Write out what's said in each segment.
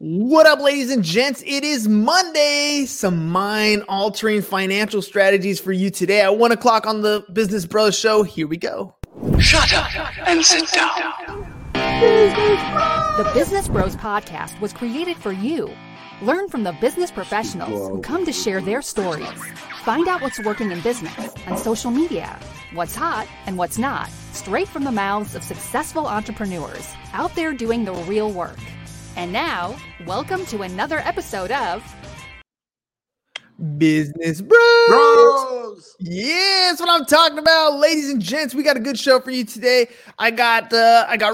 What up, ladies and gents? It is Monday. Some mind-altering financial strategies for you today at 1 o'clock on the Business Bros Show. Here we go. Shut up and sit down. The Business Bros Podcast was created for you. Learn from the business professionals who come to share their stories. Find out what's working in business, on social media, what's hot and what's not, straight from the mouths of successful entrepreneurs out there doing the real work. And now, welcome to another episode of Business Bros. Yeah, that's what I'm talking about, ladies and gents. We got a good show for you today. I got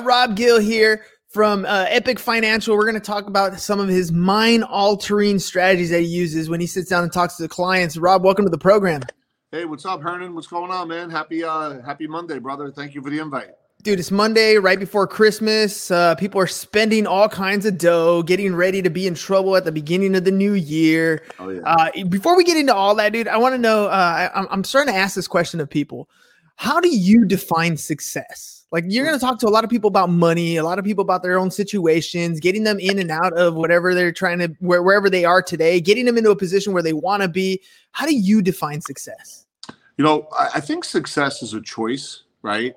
Rob Gill here from Epic Financial. We're going to talk about some of his mind-altering strategies that he uses when he sits down and talks to the clients. Rob, welcome to the program. Hey, what's up, Hernan? What's going on, man? Happy Monday, brother. Thank you for the invite. Dude, it's Monday, right before Christmas. People are spending all kinds of dough, getting ready to be in trouble at the beginning of the new year. Oh, yeah. Before we get into all that, dude, I want to know, I'm starting to ask this question of people. How do you define success? Like, you're going to talk to a lot of people about money, a lot of people about their own situations, getting them in and out of whatever they're trying to, wherever they are today, getting them into a position where they want to be. How do you define success? You know, I think success is a choice, right?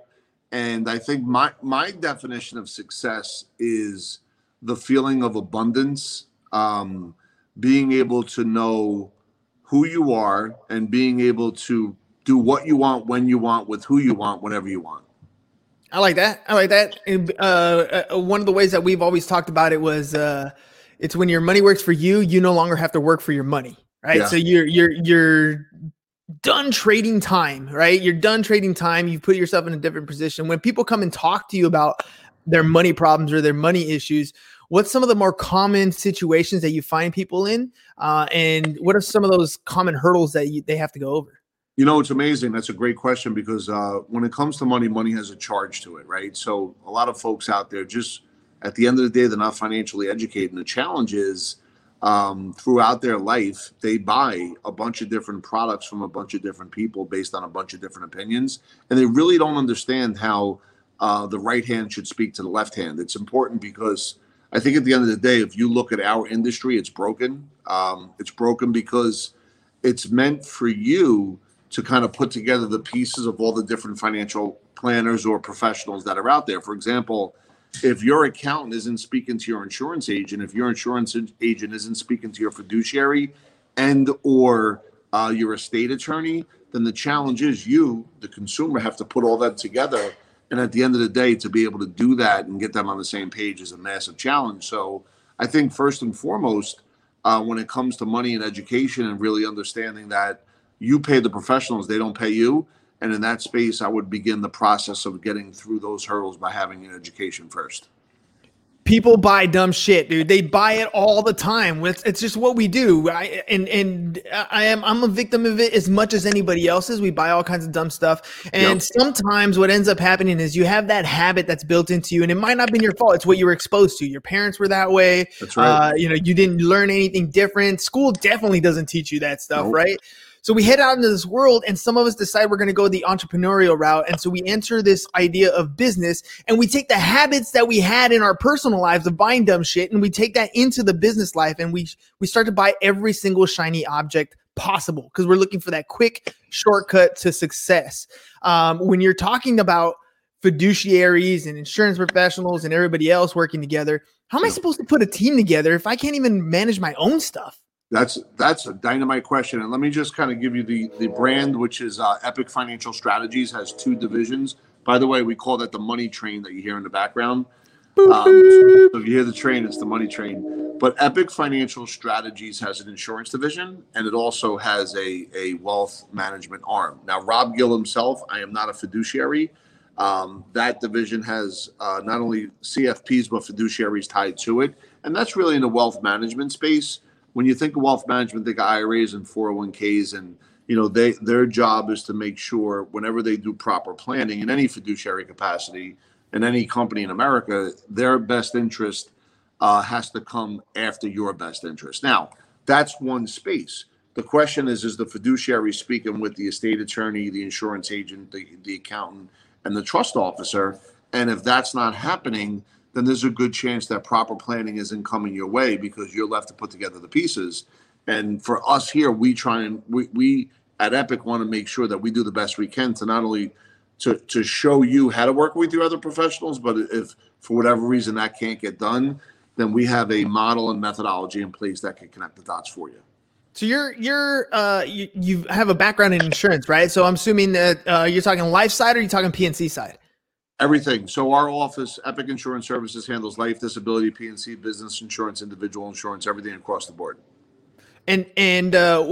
And I think my definition of success is the feeling of abundance, being able to know who you are and being able to do what you want, when you want, with who you want, whenever you want. I like that. And one of the ways that we've always talked about it was it's when your money works for you, you no longer have to work for your money, right? Yeah. So you're done trading time, right? You're done trading time. You put yourself in a different position. When people come and talk to you about their money problems or their money issues, what's some of the more common situations that you find people in? And what are some of those common hurdles that they have to go over? You know, it's amazing. That's a great question because when it comes to money, money has a charge to it, right? So a lot of folks out there, just at the end of the day, they're not financially educated. And the challenge is, throughout their life, they buy a bunch of different products from a bunch of different people based on a bunch of different opinions. And they really don't understand how the right hand should speak to the left hand. It's important because I think at the end of the day, if you look at our industry, it's broken. It's broken because it's meant for you to kind of put together the pieces of all the different financial planners or professionals that are out there. For example, if your accountant isn't speaking to your insurance agent, if your insurance agent isn't speaking to your fiduciary and or your estate attorney, then the challenge is you, the consumer, have to put all that together. And at the end of the day, to be able to do that and get them on the same page is a massive challenge. So I think first and foremost, when it comes to money and education and really understanding that you pay the professionals, they don't pay you. And in that space, I would begin the process of getting through those hurdles by having an education first. People buy dumb shit, dude. They buy it all the time. It's just what we do. I'm a victim of it as much as anybody else is. We buy all kinds of dumb stuff. And Sometimes what ends up happening is you have that habit that's built into you, and it might not have been your fault. It's what you were exposed to. Your parents were that way. That's right. You didn't learn anything different. School definitely doesn't teach you that stuff, right? So we head out into this world, and some of us decide we're going to go the entrepreneurial route. And so we enter this idea of business, and we take the habits that we had in our personal lives of buying dumb shit, and we take that into the business life, and we start to buy every single shiny object possible because we're looking for that quick shortcut to success. When you're talking about fiduciaries and insurance professionals and everybody else working together, how am I supposed to put a team together if I can't even manage my own stuff? That's a dynamite question. And let me just kind of give you the brand, which is Epic Financial Strategies, has two divisions. By the way, we call that the money train that you hear in the background. So if you hear the train, it's the money train. But Epic Financial Strategies has an insurance division, and it also has a wealth management arm. Now, Rob Gill himself, I am not a fiduciary. That division has not only CFPs, but fiduciaries tied to it. And that's really in the wealth management space. When you think of wealth management, think of IRAs and 401ks, and their job is to make sure whenever they do proper planning in any fiduciary capacity in any company in America, their best interest has to come after your best interest. Now, that's one space. The question is the fiduciary speaking with the estate attorney, the insurance agent, the accountant, and the trust officer? And if that's not happening, then there's a good chance that proper planning isn't coming your way because you're left to put together the pieces. And for us here, we try and we at Epic want to make sure that we do the best we can to not only to show you how to work with your other professionals, but if for whatever reason that can't get done, then we have a model and methodology in place that can connect the dots for you. So you have a background in insurance, right? So I'm assuming that you're talking life side, or you're talking P&C side? Everything. So our office, Epic Insurance Services, handles life, disability, P&C, business insurance, individual insurance, everything across the board. And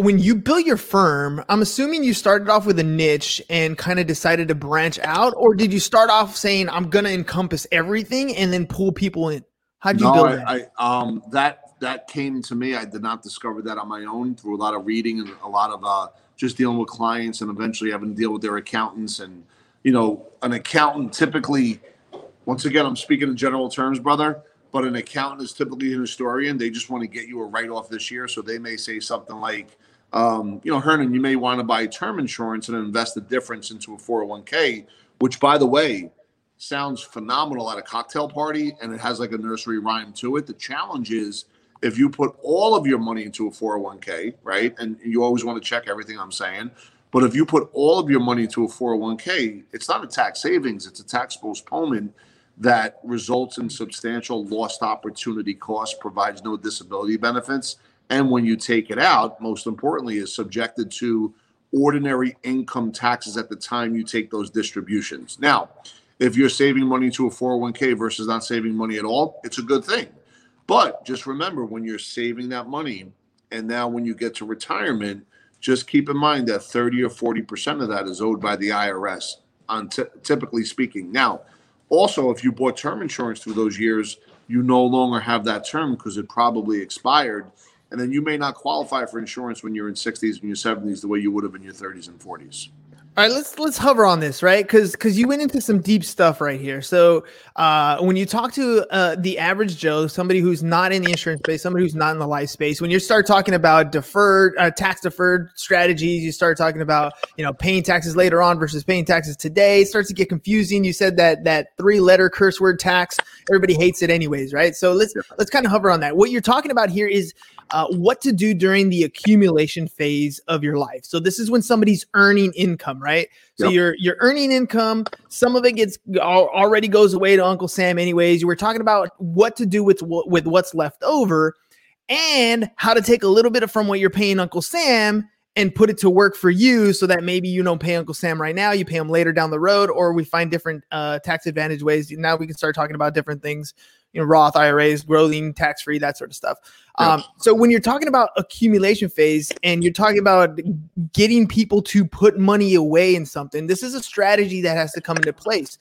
when you built your firm, I'm assuming you started off with a niche and kind of decided to branch out, or did you start off saying, I'm going to encompass everything and then pull people in? How'd you build that? That came to me. I did not discover that on my own through a lot of reading and a lot of just dealing with clients and eventually having to deal with their accountants. And, you know, an accountant typically, once again, I'm speaking in general terms, brother, but an accountant is typically an historian. They just want to get you a write-off this year. So they may say something like, you know, Hernan, you may want to buy term insurance and invest the difference into a 401k, which, by the way, sounds phenomenal at a cocktail party, and it has like a nursery rhyme to it. The challenge is if you put all of your money into a 401k, right, and you always want to check everything I'm saying, but if you put all of your money into a 401k, it's not a tax savings, it's a tax postponement that results in substantial lost opportunity cost, provides no disability benefits, and when you take it out, most importantly, is subjected to ordinary income taxes at the time you take those distributions. Now, if you're saving money to a 401k versus not saving money at all, it's a good thing. But just remember, when you're saving that money, and now when you get to retirement, just keep in mind that 30 or 40% of that is owed by the IRS, on typically speaking. Now, also, if you bought term insurance through those years, you no longer have that term because it probably expired. And then you may not qualify for insurance when you're in 60s and your 70s the way you would have in your 30s and 40s. All right, let's hover on this, right? Because you went into some deep stuff right here. So when you talk to the average Joe, somebody who's not in the insurance space, somebody who's not in the life space, when you start talking about tax deferred strategies, you start talking about, you know, paying taxes later on versus paying taxes today, it starts to get confusing. You said that 3-letter curse word tax, everybody hates it anyways, right? So let's kind of hover on that. What you're talking about here is what to do during the accumulation phase of your life. So this is when somebody's earning income, right? So you're earning income. Some of it already goes away to Uncle Sam anyways. You were talking about what to do with what's left over and how to take a little bit from what you're paying Uncle Sam and put it to work for you so that maybe you don't pay Uncle Sam right now, you pay him later down the road, or we find different tax advantage ways. Now we can start talking about different things, you know, Roth IRAs, growing tax-free, that sort of stuff. So when you're talking about accumulation phase and you're talking about getting people to put money away in something, this is a strategy that has to come into place.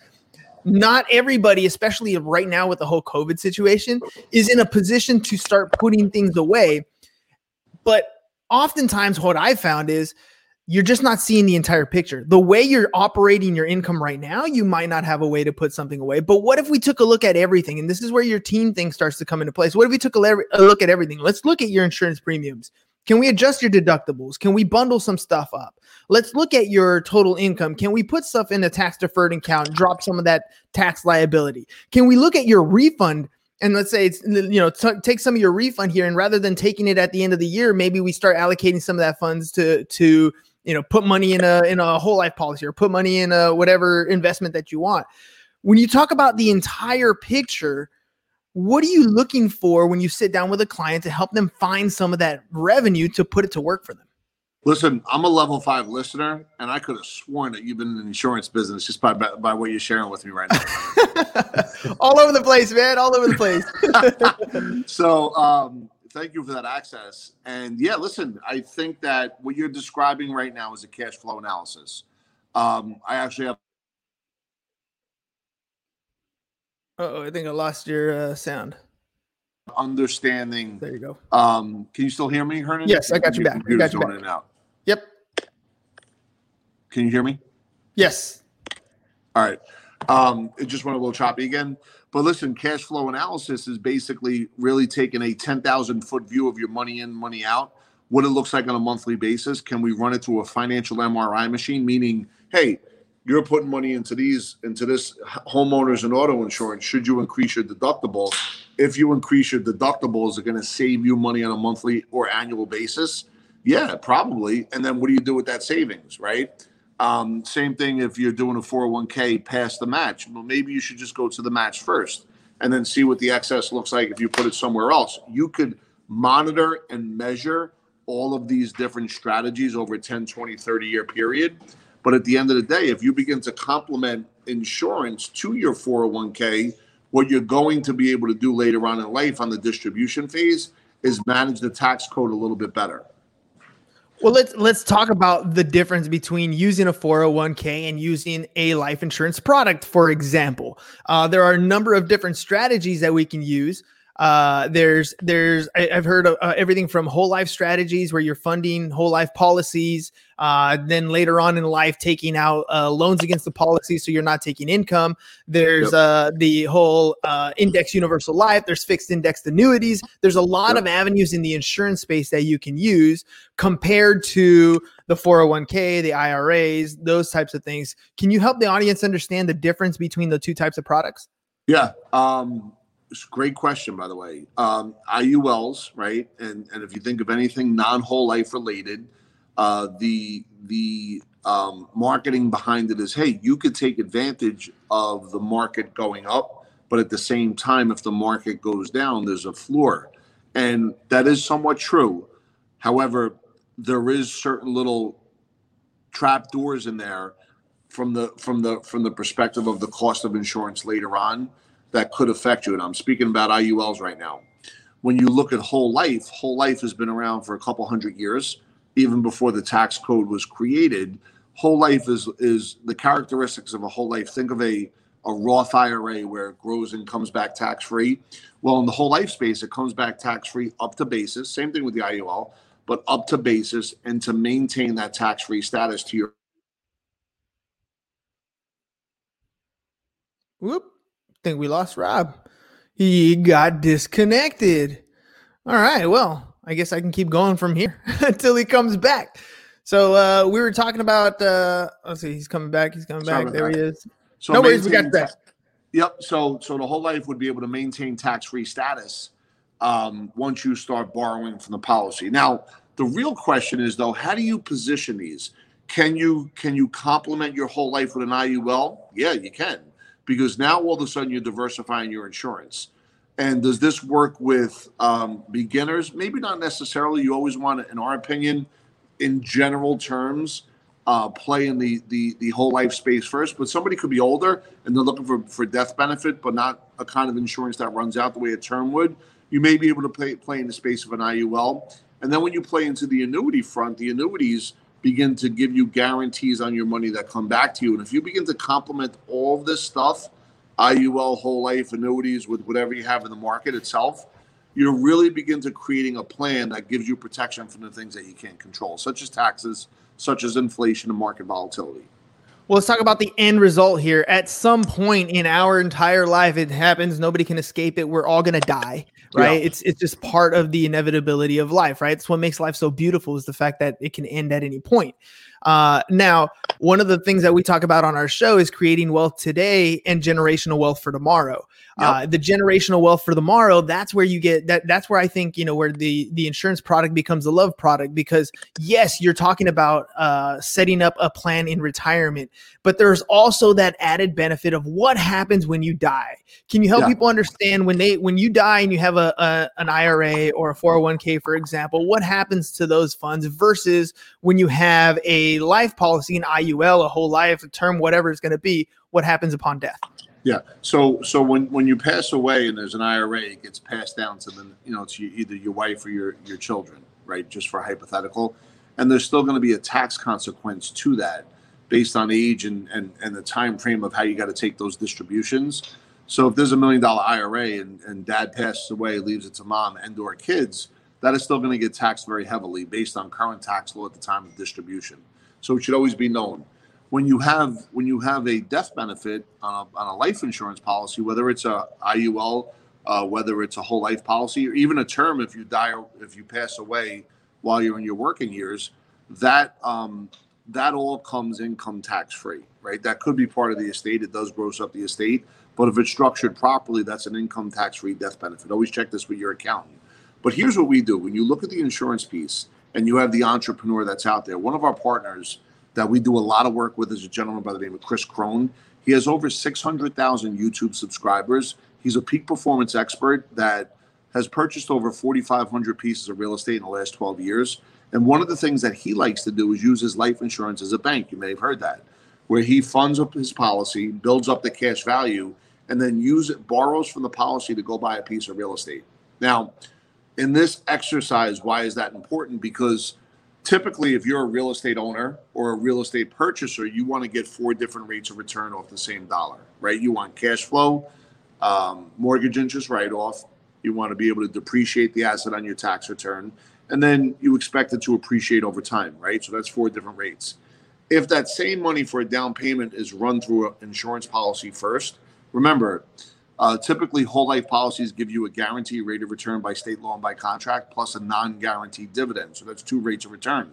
Not everybody, especially right now with the whole COVID situation, is in a position to start putting things away. But oftentimes what I found is you're just not seeing the entire picture. The way you're operating your income right now, you might not have a way to put something away. But what if we took a look at everything? And this is where your team thing starts to come into place. What if we took a look at everything? Let's look at your insurance premiums. Can we adjust your deductibles? Can we bundle some stuff up? Let's look at your total income. Can we put stuff in a tax deferred account and drop some of that tax liability? Can we look at your refund? And let's say it's, you know, take some of your refund here, and rather than taking it at the end of the year, maybe we start allocating some of that funds to you know, put money in a whole life policy, or put money in a whatever investment that you want. When you talk about the entire picture, what are you looking for when you sit down with a client to help them find some of that revenue to put it to work for them? Listen, I'm a level 5 listener, and I could have sworn that you've been in the insurance business just by what you're sharing with me right now. All over the place, man. All over the place. So, thank you for that access. And yeah, listen, I think that what you're describing right now is a cash flow analysis. I actually have. I think I lost your sound. Understanding. There you go. Can you still hear me, Hernan? Yes, I got you back. I got you back. Out. Yep. Can you hear me? Yes. All right. It just went a little choppy again. But listen, cash flow analysis is basically really taking a 10,000-foot view of your money in, money out, what it looks like on a monthly basis. Can we run it through a financial MRI machine? Meaning, hey, you're putting money into these, into this homeowners and auto insurance. Should you increase your deductible? If you increase your deductible, is it going to save you money on a monthly or annual basis? Yeah, probably. And then what do you do with that savings, right? Same thing if you're doing a 401k past the match. Well, maybe you should just go to the match first and then see what the excess looks like if you put it somewhere else. You could monitor and measure all of these different strategies over a 10, 20, 30-year period. But at the end of the day, if you begin to complement insurance to your 401k, what you're going to be able to do later on in life on the distribution phase is manage the tax code a little bit better. Well, let's talk about the difference between using a 401k and using a life insurance product, for example. There are a number of different strategies that we can use. I've heard of everything from whole life strategies where you're funding whole life policies, then later on in life, taking out loans against the policy. So you're not taking income. There's, the whole, index universal life, there's fixed indexed annuities. There's a lot of avenues in the insurance space that you can use compared to the 401k, the IRAs, those types of things. Can you help the audience understand the difference between the two types of products? Yeah. Great question, by the way. IULs, right? And if you think of anything non-whole life related, the marketing behind it is, hey, you could take advantage of the market going up, but at the same time, if the market goes down, there's a floor. And that is somewhat true. However, there is certain little trap doors in there from the perspective of the cost of insurance later on that could affect you. And I'm speaking about IULs right now. When you look at whole life has been around for a couple hundred years, even before the tax code was created. Whole life is the characteristics of a whole life. Think of a Roth IRA where it grows and comes back tax-free. Well, in the whole life space, it comes back tax-free up to basis. Same thing with the IUL, but up to basis, and to maintain that tax-free status to your... Whoop. Think we lost Rob. He got disconnected. All right. Well, I guess I can keep going from here until he comes back. So we were talking about, let's see, he's coming back. There he is. So no worries. We got that. Yep. So the whole life would be able to maintain tax-free status once you start borrowing from the policy. Now, the real question is, though, how do you position these? Can you complement your whole life with an IUL? Yeah, you can. Because now all of a sudden you're diversifying your insurance. And does this work with beginners? Maybe not necessarily. You always want to, in our opinion, in general terms, play in the whole life space first. But somebody could be older and they're looking for death benefit, but not a kind of insurance that runs out the way a term would. You may be able to play in the space of an IUL. And then when you play into the annuity front, the annuities begin to give you guarantees on your money that come back to you. And if you begin to complement all of this stuff, IUL, whole life, annuities, with whatever you have in the market itself, you really begin to creating a plan that gives you protection from the things that you can't control, such as taxes, such as inflation and market volatility. Well, let's talk about the end result here. At some point in our entire life, it happens. Nobody can escape it. We're all going to die, right? Yeah. It's just part of the inevitability of life, right? It's what makes life so beautiful is the fact that it can end at any point. Now, one of the things that we talk about on our show is creating wealth today and generational wealth for tomorrow. Yep. The generational wealth for tomorrow, that's where you get that. That's where I think, where the insurance product becomes a love product, because yes, you're talking about setting up a plan in retirement, but there's also that added benefit of what happens when you die. Can you help people understand when you die and you have an IRA or a 401k, for example, what happens to those funds versus when you have a life policy, an IUL, a whole life, a term, whatever it's going to be, what happens upon death? Yeah. So when you pass away and there's an IRA, it gets passed down to the, it's either your wife or your children, right? Just for hypothetical. And there's still going to be a tax consequence to that based on age and the time frame of how you got to take those distributions. So if there's $1 million IRA and dad passes away, leaves it to mom and or kids, that is still going to get taxed very heavily based on current tax law at the time of distribution. So it should always be known. When you have a death benefit on a life insurance policy, whether it's a IUL, whether it's a whole life policy, or even a term, if you die or if you pass away while you're in your working years, that that all comes income tax-free, right? That could be part of the estate. It does gross up the estate. But if it's structured properly, that's an income tax-free death benefit. Always check this with your accountant. But here's what we do. When you look at the insurance piece and you have the entrepreneur that's out there, one of our partners that we do a lot of work with is a gentleman by the name of Chris Krohn. He has over 600,000 YouTube subscribers. He's a peak performance expert that has purchased over 4,500 pieces of real estate in the last 12 years. And one of the things that he likes to do is use his life insurance as a bank. You may have heard that, where he funds up his policy, builds up the cash value, and then borrows from the policy to go buy a piece of real estate. Now, in this exercise, why is that important? Because typically, if you're a real estate owner or a real estate purchaser, you want to get 4 different rates of return off the same dollar, right? You want cash flow, mortgage interest write-off. You want to be able to depreciate the asset on your tax return. And then you expect it to appreciate over time, right? So that's 4 different rates. If that same money for a down payment is run through an insurance policy first, remember, typically whole life policies give you a guaranteed rate of return by state law and by contract, plus a non-guaranteed dividend. So that's 2 rates of return.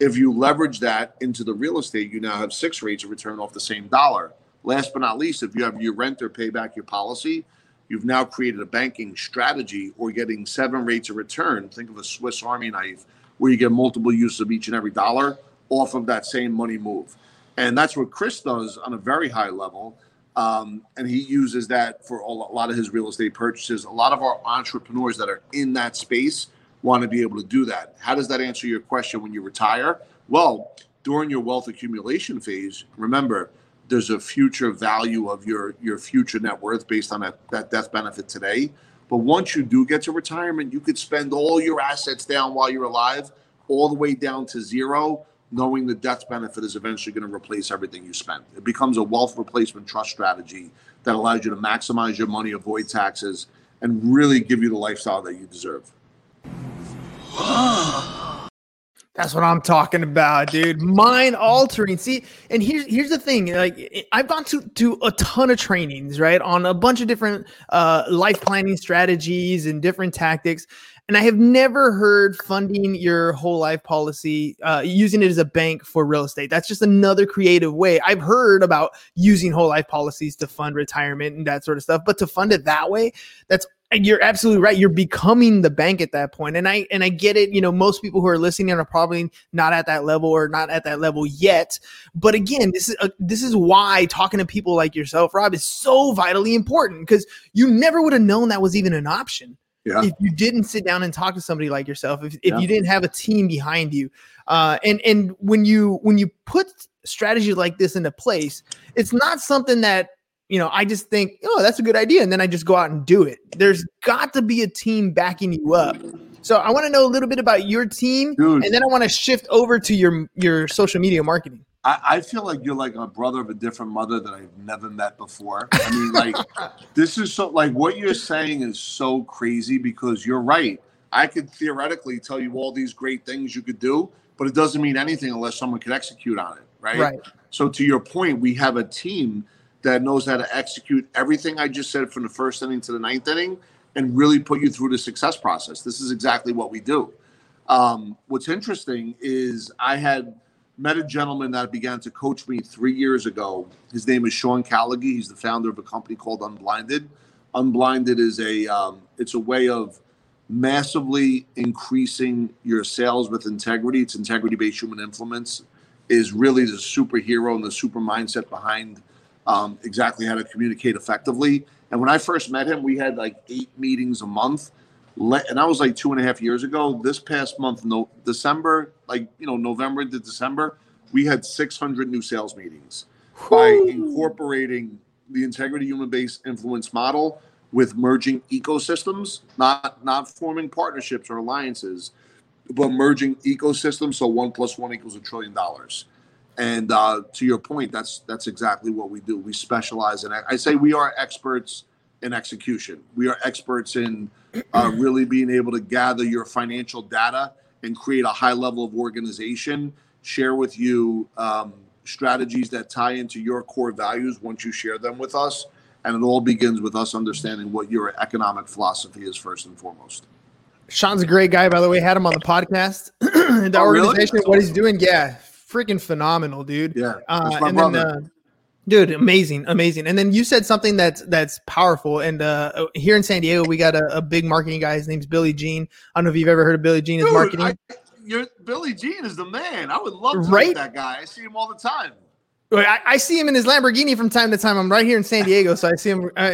If you leverage that into the real estate, you now have 6 rates of return off the same dollar. Last but not least, if you have your renter pay back your policy, you've now created a banking strategy or getting 7 rates of return. Think of a Swiss Army knife where you get multiple uses of each and every dollar off of that same money move. And that's what Chris does on a very high level. And he uses that for a lot of his real estate purchases. A lot of our entrepreneurs that are in that space want to be able to do that. How does that answer your question when you retire? Well, during your wealth accumulation phase, remember, there's a future value of your future net worth based on that death benefit today. But once you do get to retirement, you could spend all your assets down while you're alive, all the way down to 0, knowing the death benefit is eventually going to replace everything you spent. It becomes a wealth replacement trust strategy that allows you to maximize your money, avoid taxes, and really give you the lifestyle that you deserve. That's what I'm talking about, dude. Mind altering. See, and here's the thing. Like, I've gone to a ton of trainings, right, on a bunch of different life planning strategies and different tactics. And I have never heard funding your whole life policy, using it as a bank for real estate. That's just another creative way. I've heard about using whole life policies to fund retirement and that sort of stuff, but to fund it that way, that's you're absolutely right. You're becoming the bank at that point. And I get it. You know, most people who are listening are probably not at that level or not at that level yet. But again, this is why talking to people like yourself, Rob, is so vitally important, because you never would have known that was even an option. Yeah. If you didn't sit down and talk to somebody like yourself, if you didn't have a team behind you, and when you put strategies like this into place, it's not something that, you know, I just think, oh, that's a good idea, and then I just go out and do it. There's got to be a team backing you up. So I want to know a little bit about your team, dude, and then I want to shift over to your social media marketing. I feel like you're like a brother of a different mother that I've never met before. I mean, like, this is so, like, what you're saying is so crazy, because you're right. I could theoretically tell you all these great things you could do, but it doesn't mean anything unless someone can execute on it, right? So to your point, we have a team that knows how to execute everything I just said from the first inning to the 9th inning and really put you through the success process. This is exactly what we do. What's interesting is I met a gentleman that began to coach me 3 years ago. His name is Sean Callagy. He's the founder of a company called Unblinded. Unblinded is a way of massively increasing your sales with integrity. It's integrity-based human influence is really the superhero and the super mindset behind exactly how to communicate effectively. And when I first met him, we had like 8 meetings a month. And that was like 2.5 years ago. This past month, November to December, we had 600 new sales meetings by incorporating the integrity human-based influence model with merging ecosystems, not forming partnerships or alliances, but merging ecosystems. So 1 + 1 = $1 trillion. And to your point, that's exactly what we do. We specialize in. I say we are experts in execution. We are experts in really being able to gather your financial data and create a high level of organization, share with you strategies that tie into your core values once you share them with us. And it all begins with us understanding what your economic philosophy is first and foremost. Sean's a great guy, by the way. Had him on the podcast. The organization, really? What he's doing. Yeah. freaking phenomenal, dude. Yeah. Dude, amazing. And then you said something that's powerful. And here in San Diego, we got a big marketing guy. His name's Billy Jean. I don't know if you've ever heard of Billy Jean. Dude, marketing. Billy Jean is the man. I would love to meet that guy. I see him all the time. I see him in his Lamborghini from time to time. I'm right here in San Diego, so I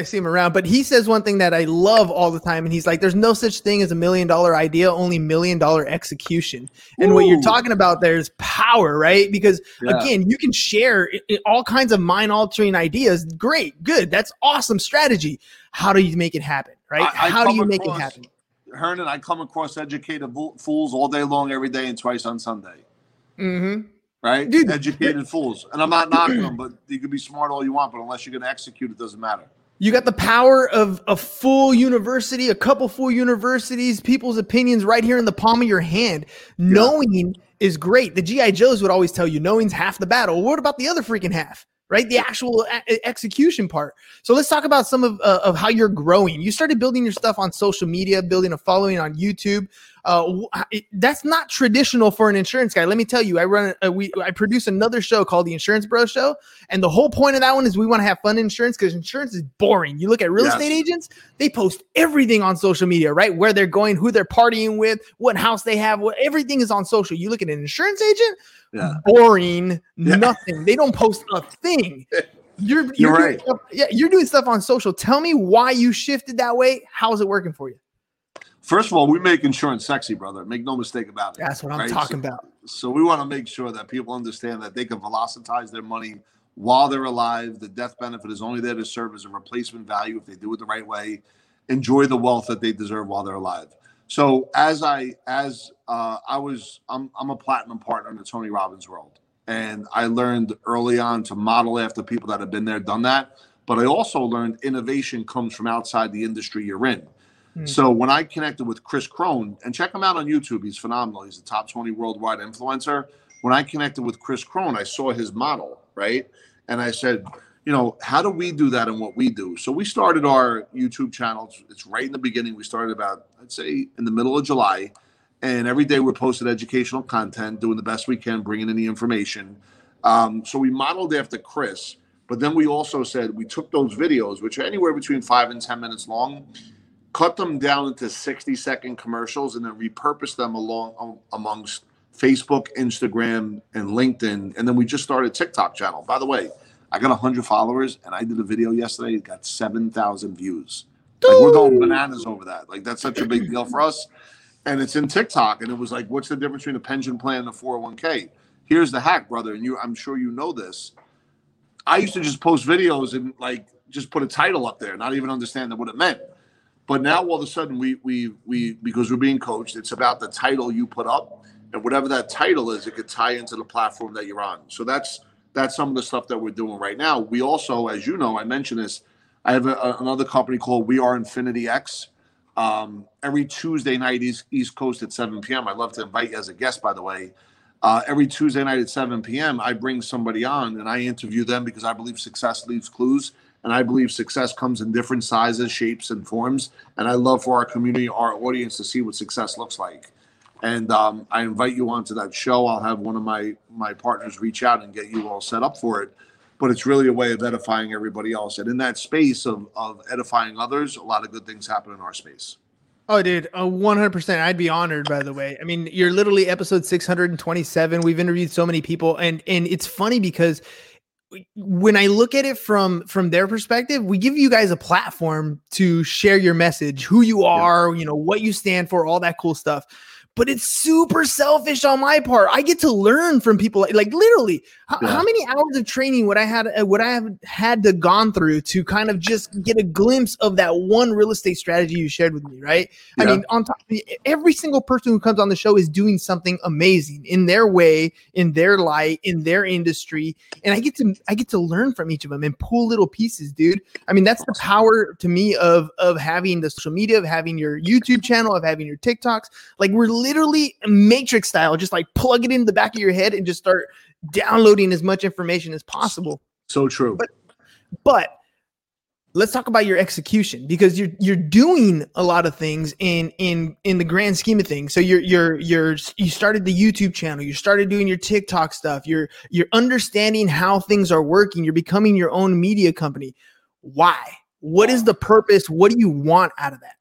see him around. But he says one thing that I love all the time, and he's like, there's no such thing as $1 million idea, only $1 million execution. And What you're talking about there is power, right? Because, again, you can share all kinds of mind-altering ideas. Great, good, that's awesome strategy. How do you make it happen, right? Hernan, I come across educated fools all day long, every day, and twice on Sunday. Mm-hmm. Right? Dude, educated fools. And I'm not knocking them, but you can be smart all you want, but unless you're going to execute, it doesn't matter. You got the power of a full university, a couple full universities, people's opinions right here in the palm of your hand. Yeah. Knowing is great. The G.I. Joes would always tell you knowing's half the battle. What about the other freaking half? Right? The actual execution part. So let's talk about some of how you're growing. You started building your stuff on social media, building a following on YouTube. That's not traditional for an insurance guy. Let me tell you, I produce another show called the Insurance Bro Show. And the whole point of that one is we want to have fun in insurance because insurance is boring. You look at real estate agents, they post everything on social media, right? Where they're going, who they're partying with, what house they have, everything is on social. You look at an insurance agent, boring, nothing. They don't post a thing. You're right. You're doing stuff on social. Tell me why you shifted that way. How's it working for you? First of all, we make insurance sexy, brother. Make no mistake about it. That's what I'm talking about. So we want to make sure that people understand that they can velocitize their money while they're alive. The death benefit is only there to serve as a replacement value if they do it the right way. Enjoy the wealth that they deserve while they're alive. So I'm a platinum partner in the Tony Robbins world. And I learned early on to model after people that have been there, done that. But I also learned innovation comes from outside the industry you're in. So when I connected with Chris Krohn, and check him out on YouTube, he's phenomenal. He's the top 20 worldwide influencer. When I connected with Chris Krohn, I saw his model, right? And I said, how do we do that in what we do? So we started our YouTube channel. It's right in the beginning. We started about, I'd say, in the middle of July. And every day we posted educational content, doing the best we can, bringing in the information. So we modeled after Chris. But then we also said we took those videos, which are anywhere between 5 and 10 minutes long, cut them down into 60-second commercials, and then repurpose them amongst Facebook, Instagram, and LinkedIn. And then we just started a TikTok channel. By the way, I got 100 followers, and I did a video yesterday. It got 7,000 views. Like, we're going bananas over that. Like, that's such a big deal for us. And it's in TikTok. And it was like, what's the difference between a pension plan and a 401k? Here's the hack, brother. And I'm sure you know this. I used to just post videos and, just put a title up there, not even understanding what it meant. But now all of a sudden, we because we're being coached, it's about the title you put up, and whatever that title is, it could tie into the platform that you're on. So that's some of the stuff that we're doing right now. We also, as you know, I mentioned this, I have another company called We Are Infinity X. Every Tuesday night, East Coast at 7 p.m. I'd love to invite you as a guest, by the way. Every Tuesday night at 7 p.m., I bring somebody on, and I interview them because I believe success leaves clues. And I believe success comes in different sizes, shapes, and forms. And I love for our community, our audience, to see what success looks like. And I invite you onto that show. I'll have one of my partners reach out and get you all set up for it. But it's really a way of edifying everybody else. And in that space of edifying others, a lot of good things happen in our space. Oh, dude, 100%. I'd be honored, by the way. I mean, you're literally episode 627. We've interviewed so many people. And it's funny because when I look at it from their perspective, we give you guys a platform to share your message, who you are, what you stand for, all that cool stuff. But it's super selfish on my part. I get to learn from people. Like literally, how many hours of training would I have had to gone through to kind of just get a glimpse of that one real estate strategy you shared with me, right? Yeah. I mean, on top of every single person who comes on the show is doing something amazing in their way, in their light, in their industry, and I get to learn from each of them and pull little pieces, dude. I mean, that's the power to me of having the social media, of having your YouTube channel, of having your TikToks. Like we're literally Matrix style, just like plug it in the back of your head and just start downloading as much information as possible. So true. But let's talk about your execution, because you're doing a lot of things in the grand scheme of things. So you started the YouTube channel, you started doing your TikTok stuff, you're understanding how things are working, you're becoming your own media company. Why? What is the purpose? What do you want out of that?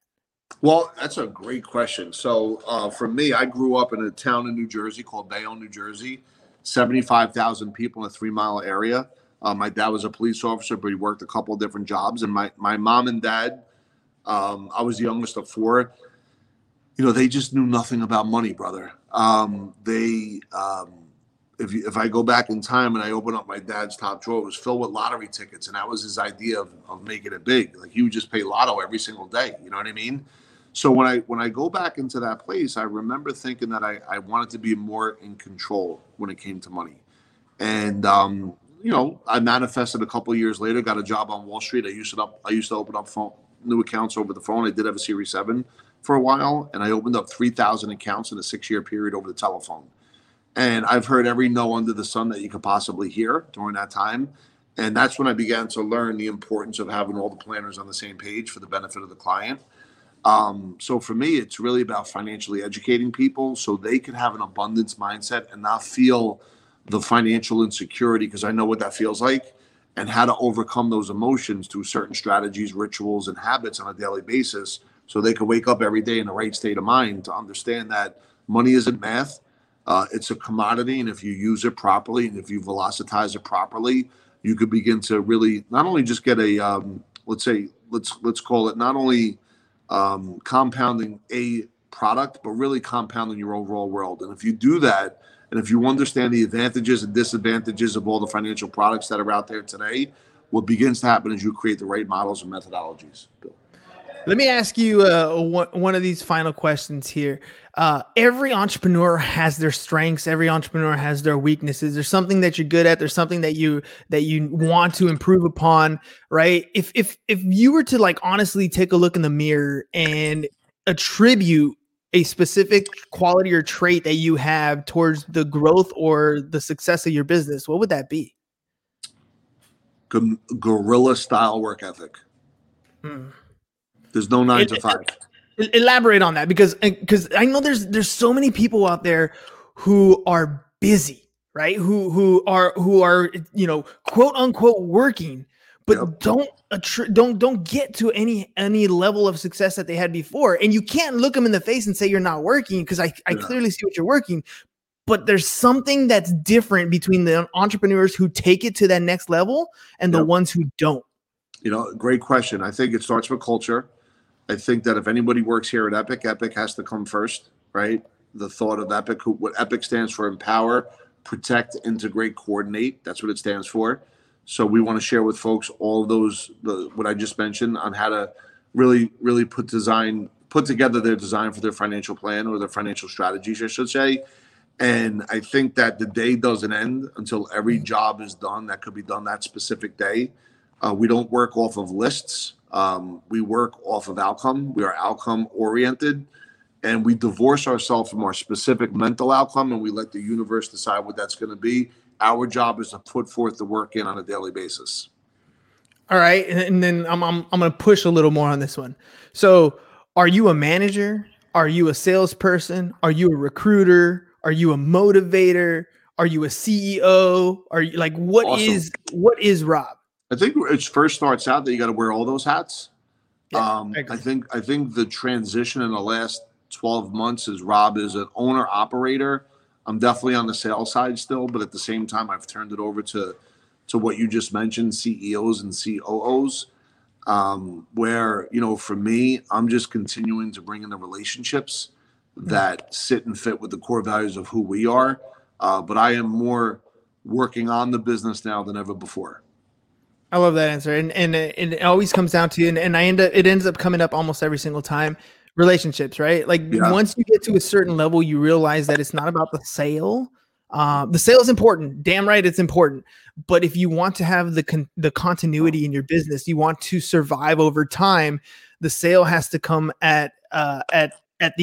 Well, that's a great question. So for me, I grew up in a town in New Jersey called Bayonne, New Jersey, 75,000 people in a 3-mile area. My dad was a police officer, but he worked a couple of different jobs. And my mom and dad, I was the youngest of four. You know, they just knew nothing about money, brother. If I go back in time and I open up my dad's top drawer, it was filled with lottery tickets. And that was his idea of making it big. Like, he would just pay lotto every single day. You know what I mean? So when I go back into that place, I remember thinking that I wanted to be more in control when it came to money. And, you know, I manifested a couple of years later, got a job on Wall Street. I used to open up new accounts over the phone. I did have a Series 7 for a while, and I opened up 3,000 accounts in a 6-year period over the telephone. And I've heard every no under the sun that you could possibly hear during that time. And that's when I began to learn the importance of having all the planners on the same page for the benefit of the client. So for me, it's really about financially educating people so they can have an abundance mindset and not feel the financial insecurity, because I know what that feels like, and how to overcome those emotions through certain strategies, rituals, and habits on a daily basis, so they can wake up every day in the right state of mind to understand that money isn't math. It's a commodity, and if you use it properly and if you velocitize it properly, you could begin to really not only just get a, let's call it not only compounding a product, but really compounding your overall world. And if you do that, and if you understand the advantages and disadvantages of all the financial products that are out there today, what begins to happen is you create the right models and methodologies. Bill. Let me ask you one of these final questions here. Every entrepreneur has their strengths. Every entrepreneur has their weaknesses. There's something that you're good at. There's something that you want to improve upon, right? If you were to like honestly take a look in the mirror and attribute a specific quality or trait that you have towards the growth or the success of your business, what would that be? Guerrilla style work ethic. There's no 9 to 5. Elaborate on that, because I know there's so many people out there who are busy, right? Who are, you know, quote unquote working, but yep, don't get to any level of success that they had before. And you can't look them in the face and say you're not working, because I clearly see what you're working. But there's something that's different between the entrepreneurs who take it to that next level and the ones who don't. You know, great question. I think it starts with culture. I think that if anybody works here at Epic, Epic has to come first, right? The thought of Epic, what Epic stands for: empower, protect, integrate, coordinate. That's what it stands for. So we want to share with folks all those, what I just mentioned, on how to really, really put together their design for their financial plan, or their financial strategies, I should say. And I think that the day doesn't end until every job is done that could be done that specific day. We don't work off of lists. We work off of outcome. We are outcome oriented, and we divorce ourselves from our specific mental outcome, and we let the universe decide what that's going to be. Our job is to put forth the work in on a daily basis. All right. And then I'm going to push a little more on this one. So are you a manager? Are you a salesperson? Are you a recruiter? Are you a motivator? Are you a CEO? Are you like, what is Rob? I think it first starts out that you got to wear all those hats. Yeah, I think the transition in the last 12 months is Rob is an owner operator. I'm definitely on the sales side still, but at the same time, I've turned it over to what you just mentioned, CEOs and COOs, where, you know, for me, I'm just continuing to bring in the relationships that sit and fit with the core values of who we are. But I am more working on the business now than ever before. I love that answer. And it always comes down to, and it ends up coming up almost every single time, relationships, right? Like once you get to a certain level, you realize that it's not about the sale. The sale is important. Damn right, it's important. But if you want to have the continuity in your business, you want to survive over time, the sale has to come at the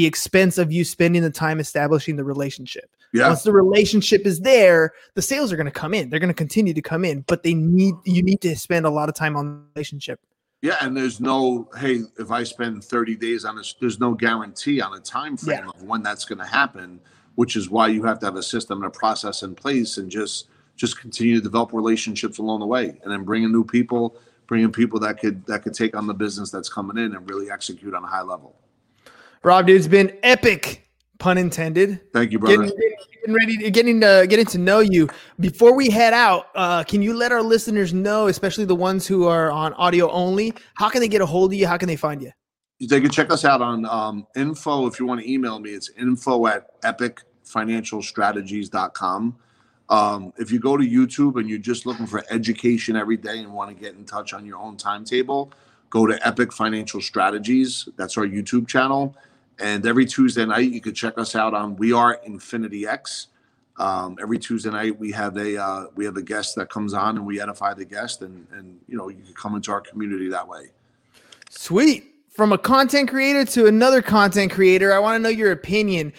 expense of you spending the time establishing the relationship. Yeah. Once the relationship is there, the sales are going to come in. They're going to continue to come in, but you need to spend a lot of time on the relationship. Yeah, and there's no, hey, if I spend 30 days on this, there's no guarantee on a time frame of when that's going to happen, which is why you have to have a system and a process in place and just continue to develop relationships along the way, and then bring in new people, bring in people that could take on the business that's coming in and really execute on a high level. Rob, dude, it's been epic, pun intended. Thank you, brother. Getting to know you. Before we head out, can you let our listeners know, especially the ones who are on audio only, how can they get a hold of you? How can they find you? They can check us out on info. If you want to email me, it's info@epicfinancialstrategies.com. If you go to YouTube and you're just looking for education every day and want to get in touch on your own timetable, go to Epic Financial Strategies. That's our YouTube channel. And every Tuesday night, you can check us out on We Are Infinity X. Every Tuesday night, we have a guest that comes on, and we edify the guest, and you know, you can come into our community that way. Sweet. From a content creator to another content creator, I want to know your opinion.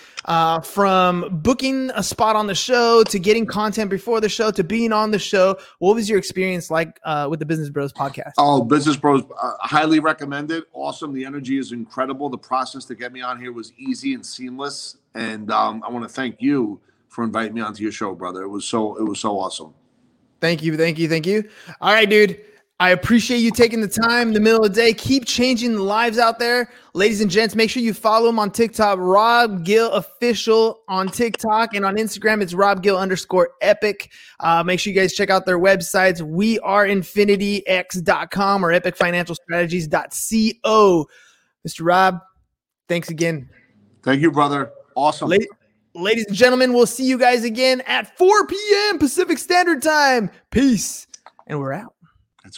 From booking a spot on the show to getting content before the show to being on the show, what was your experience like with the Business Bros podcast? Oh, Business Bros, highly recommend it. Awesome. The energy is incredible. The process to get me on here was easy and seamless. And I want to thank you for inviting me onto your show, brother. It was so awesome. Thank you. All right, dude. I appreciate you taking the time in the middle of the day. Keep changing the lives out there. Ladies and gents, make sure you follow him on TikTok, Rob Gill Official on TikTok. And on Instagram, it's RobGill_epic. Make sure you guys check out their websites, weareinfinityx.com or epicfinancialstrategies.co. Mr. Rob, thanks again. Thank you, brother. Awesome. Ladies and gentlemen, we'll see you guys again at 4 p.m. Pacific Standard Time. Peace. And we're out. That's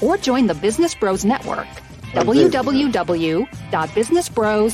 Or join the Business Bros Network, www.businessbros.com.